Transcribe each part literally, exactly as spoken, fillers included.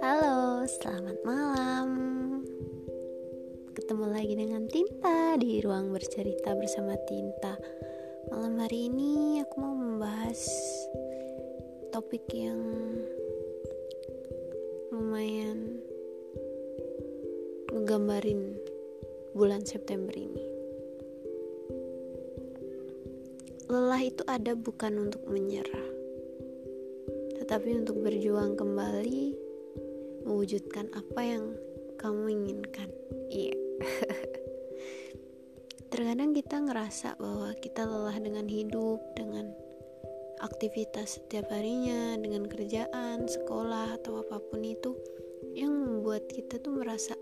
Halo, selamat malam. Ketemu lagi dengan Tinta di ruang bercerita bersama Tinta. Malam hari ini aku mau membahas topik yang lumayan ngegambarin bulan September ini. Lelah itu ada bukan untuk menyerah, tetapi untuk berjuang kembali mewujudkan apa yang kamu inginkan. Iya. Yeah. Terkadang kita ngerasa bahwa kita lelah dengan hidup, dengan aktivitas setiap harinya, dengan kerjaan, sekolah, atau apapun itu yang membuat kita tuh merasa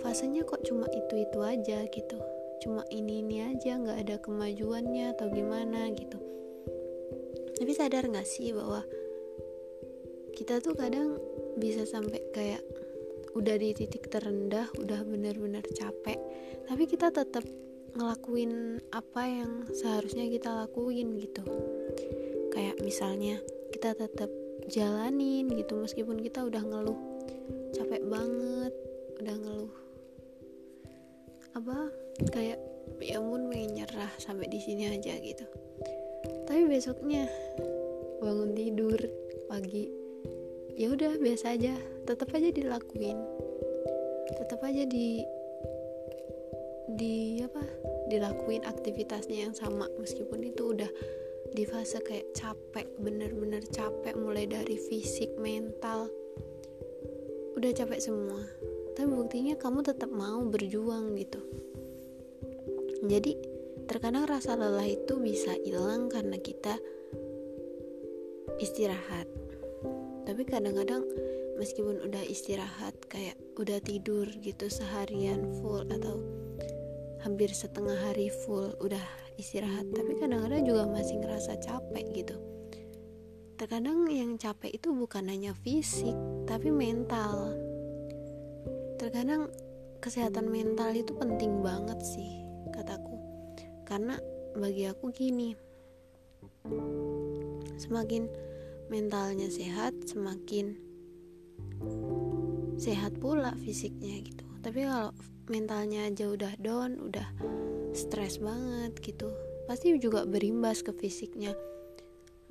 fasenya kok cuma itu-itu aja gitu. Cuma ini-ini aja, gak ada kemajuannya atau gimana gitu. Tapi sadar gak sih bahwa kita tuh kadang bisa sampai kayak udah di titik terendah, udah benar-benar capek, tapi kita tetap ngelakuin apa yang seharusnya kita lakuin gitu. Kayak misalnya kita tetap jalanin gitu, meskipun kita udah ngeluh capek banget, udah ngeluh apa kayak ya ampun pengen nyerah, sampai di sini aja gitu. Tapi besoknya bangun tidur pagi, ya udah biasa aja, tetap aja dilakuin, tetap aja di di apa dilakuin aktivitasnya yang sama, meskipun itu udah di fase kayak capek, bener-bener capek, mulai dari fisik, mental, udah capek semua. Tapi buktinya kamu tetap mau berjuang gitu. Jadi terkadang rasa lelah itu bisa hilang karena kita istirahat. Tapi kadang-kadang meskipun udah istirahat, kayak udah tidur gitu seharian full atau hampir setengah hari full udah istirahat, tapi kadang-kadang juga masih ngerasa capek gitu. Terkadang yang capek itu bukan hanya fisik, tapi mental. Terkadang kesehatan mental itu penting banget sih, kataku. Karena bagi aku gini, semakin mentalnya sehat, semakin sehat pula fisiknya gitu. Tapi kalau mentalnya aja udah down, udah stres banget gitu, pasti juga berimbas ke fisiknya.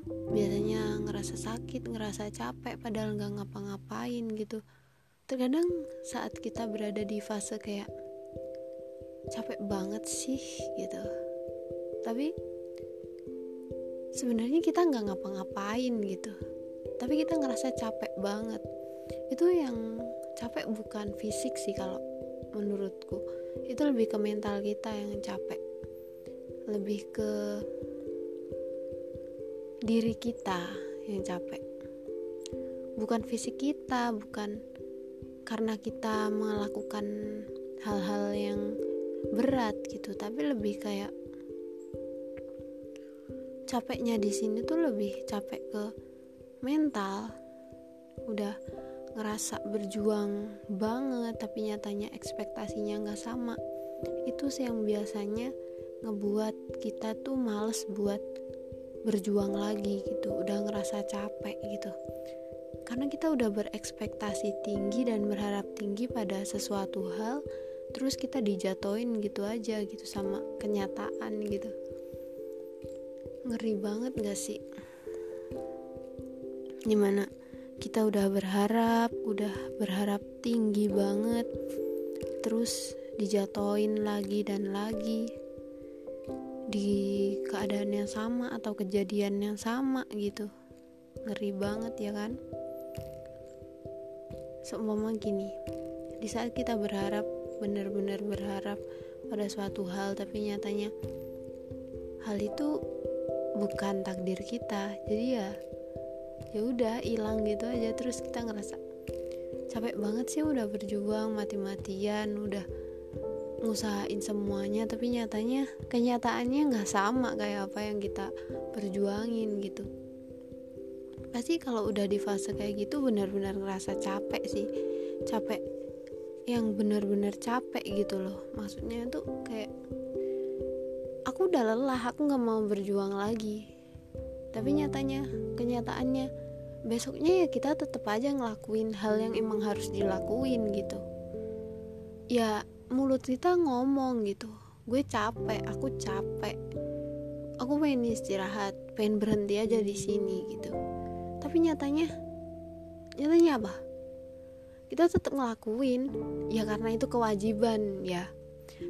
Biasanya ngerasa sakit, ngerasa capek, padahal gak ngapa-ngapain gitu. Terkadang saat kita berada di fase kayak capek banget sih gitu, tapi sebenarnya kita nggak ngapa-ngapain gitu, tapi kita ngerasa capek banget. Itu yang capek bukan fisik sih kalau menurutku, itu lebih ke mental kita yang capek, lebih ke diri kita yang capek, bukan fisik kita, bukan karena kita melakukan hal-hal yang berat gitu, tapi lebih kayak capeknya di sini tuh lebih capek ke mental. Udah ngerasa berjuang banget, tapi nyatanya ekspektasinya nggak sama. Itu sih yang biasanya ngebuat kita tuh males buat berjuang lagi gitu. Udah ngerasa capek gitu. Karena kita udah berekspektasi tinggi dan berharap tinggi pada sesuatu hal, terus kita dijatoin gitu aja gitu sama kenyataan gitu. Ngeri banget gak sih? Dimana kita udah berharap, udah berharap tinggi banget, terus dijatoin lagi dan lagi di keadaan yang sama atau kejadian yang sama gitu. Ngeri banget ya kan? Seumpama gini, di saat kita berharap, benar-benar berharap pada suatu hal, tapi nyatanya hal itu bukan takdir kita, jadi ya ya udah hilang gitu aja. Terus kita ngerasa capek banget sih, udah berjuang mati-matian, udah ngusahain semuanya, tapi nyatanya kenyataannya nggak sama kayak apa yang kita perjuangin gitu. Pasti kalau udah di fase kayak gitu benar-benar ngerasa capek sih, capek yang benar-benar capek gitu loh. Maksudnya tuh kayak aku udah lelah, aku nggak mau berjuang lagi, Tapi nyatanya, kenyataannya besoknya ya kita tetap aja ngelakuin hal yang emang harus dilakuin gitu. Ya mulut kita ngomong gitu, gue capek, aku capek, aku pengen istirahat, pengen berhenti aja di sini gitu. Tapi nyatanya, nyatanya apa? Kita tetap ngelakuin, ya karena itu kewajiban ya.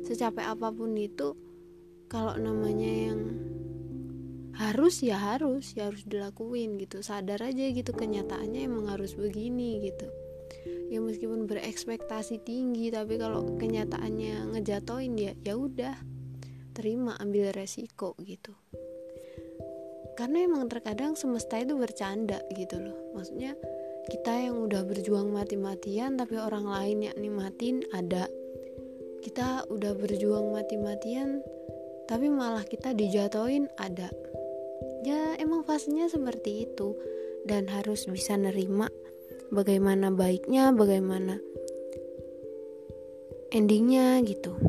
Secapek apapun itu, kalau namanya yang harus ya harus, ya harus dilakuin gitu. Sadar aja gitu, kenyataannya emang harus begini gitu. Ya meskipun berekspektasi tinggi, tapi kalau kenyataannya ngejatoin ya, ya udah, terima, ambil resiko gitu. Karena emang terkadang semesta itu bercanda gitu loh. Maksudnya kita yang udah berjuang mati-matian, tapi orang lain yang nikmatin ada. Kita udah berjuang mati-matian, tapi malah kita dijatoin ada. Ya emang fasenya seperti itu, dan harus bisa nerima bagaimana baiknya, bagaimana endingnya gitu.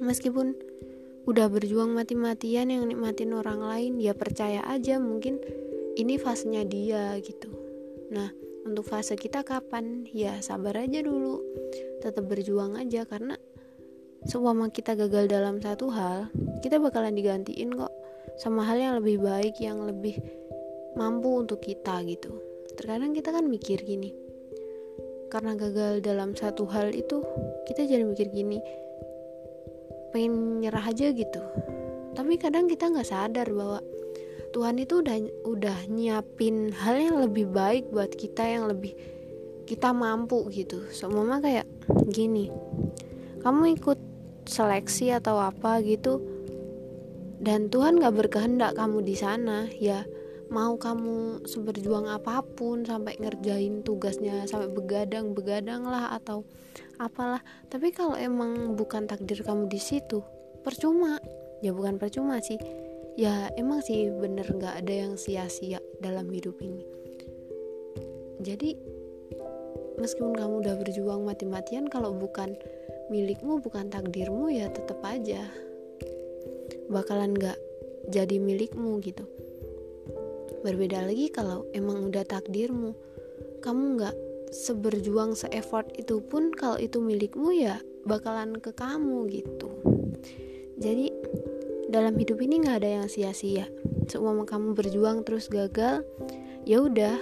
Meskipun udah berjuang mati-matian yang nikmatin orang lain, ya percaya aja mungkin ini fasenya dia gitu. Nah untuk fase kita kapan? Ya sabar aja dulu, tetap berjuang aja, karena seumpama kita gagal dalam satu hal, kita bakalan digantiin kok sama hal yang lebih baik, yang lebih mampu untuk kita gitu. Terkadang kita kan mikir gini, karena gagal dalam satu hal itu, kita jadi mikir gini, pengen nyerah aja gitu. Tapi kadang kita gak sadar bahwa Tuhan itu udah, udah nyiapin hal yang lebih baik buat kita, yang lebih kita mampu gitu. Semua kayak gini, kamu ikut seleksi atau apa gitu, dan Tuhan gak berkehendak kamu di sana. Ya mau kamu seberjuang apapun, sampai ngerjain tugasnya, sampai begadang-begadang lah atau apalah, tapi kalau emang bukan takdir kamu di situ, percuma. Ya bukan percuma sih, ya emang sih bener gak ada yang sia-sia dalam hidup ini. Jadi meskipun kamu udah berjuang mati-matian, kalau bukan milikmu, bukan takdirmu, ya tetap aja bakalan gak jadi milikmu gitu. Berbeda lagi kalau emang udah takdirmu, kamu gak seberjuang, se-effort itu pun, kalau itu milikmu ya bakalan ke kamu gitu. Jadi dalam hidup ini gak ada yang sia-sia. Seumpama kamu berjuang terus gagal, ya udah,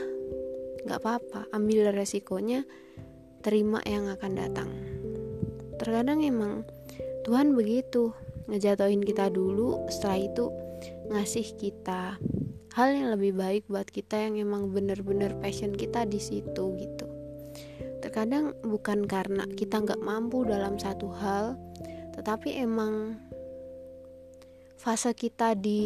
gak apa-apa, ambil resikonya, terima yang akan datang. Terkadang emang Tuhan begitu, ngejatuhin kita dulu, setelah itu ngasih kita hal yang lebih baik buat kita, yang emang bener-bener passion kita di situ gitu. Terkadang bukan karena kita nggak mampu dalam satu hal, tetapi emang fase kita di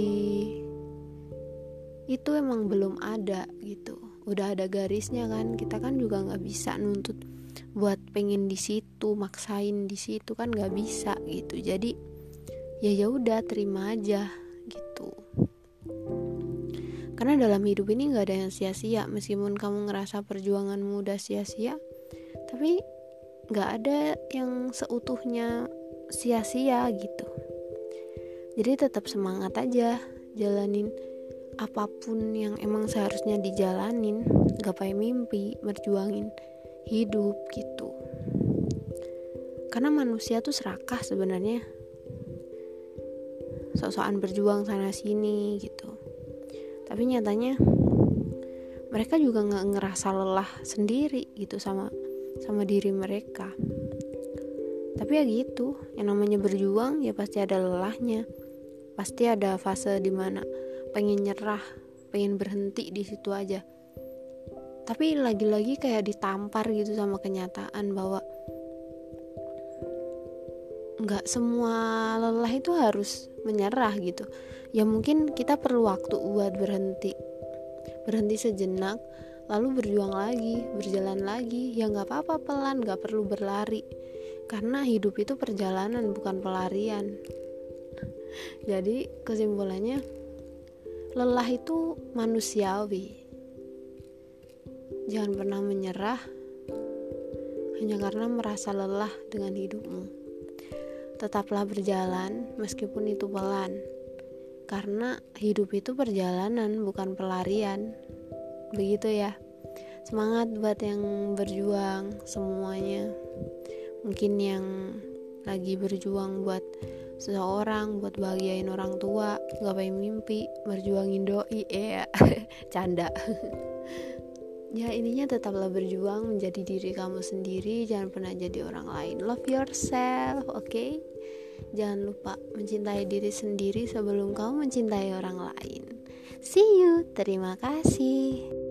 itu emang belum ada gitu. Udah ada garisnya kan, kita kan juga nggak bisa nuntut buat pengen di situ, maksain di situ kan nggak bisa gitu. Jadi ya ya udah, terima aja gitu. Karena dalam hidup ini nggak ada yang sia-sia. Meskipun kamu ngerasa perjuanganmu udah sia-sia, tapi nggak ada yang seutuhnya sia-sia gitu. Jadi tetap semangat aja, jalanin apapun yang emang seharusnya dijalanin, gapai mimpi, berjuangin hidup gitu. Karena manusia tuh serakah sebenarnya, sok-sokan berjuang sana sini gitu. Tapi nyatanya mereka juga nggak ngerasa lelah sendiri gitu sama sama diri mereka. Tapi ya gitu, yang namanya berjuang ya pasti ada lelahnya, pasti ada fase dimana pengen nyerah, pengen berhenti di situ aja. Tapi lagi-lagi kayak ditampar gitu sama kenyataan bahwa nggak semua lelah itu harus menyerah gitu. Ya mungkin kita perlu waktu buat berhenti, berhenti sejenak, lalu berjuang lagi, berjalan lagi. Ya nggak apa-apa, pelan, nggak perlu berlari, karena hidup itu perjalanan bukan pelarian. Jadi kesimpulannya, lelah itu manusiawi. Jangan pernah menyerah hanya karena merasa lelah dengan hidupmu. Tetaplah berjalan meskipun itu pelan, karena hidup itu perjalanan, bukan pelarian. Begitu ya. Semangat buat yang berjuang semuanya. Mungkin yang lagi berjuang buat seseorang, buat bahagiain orang tua, gapai mimpi, berjuangin doi, eh canda. Ya, ininya tetaplah berjuang menjadi diri kamu sendiri, jangan pernah jadi orang lain. Love yourself, oke? Okay? Jangan lupa mencintai diri sendiri sebelum kamu mencintai orang lain. See you, terima kasih.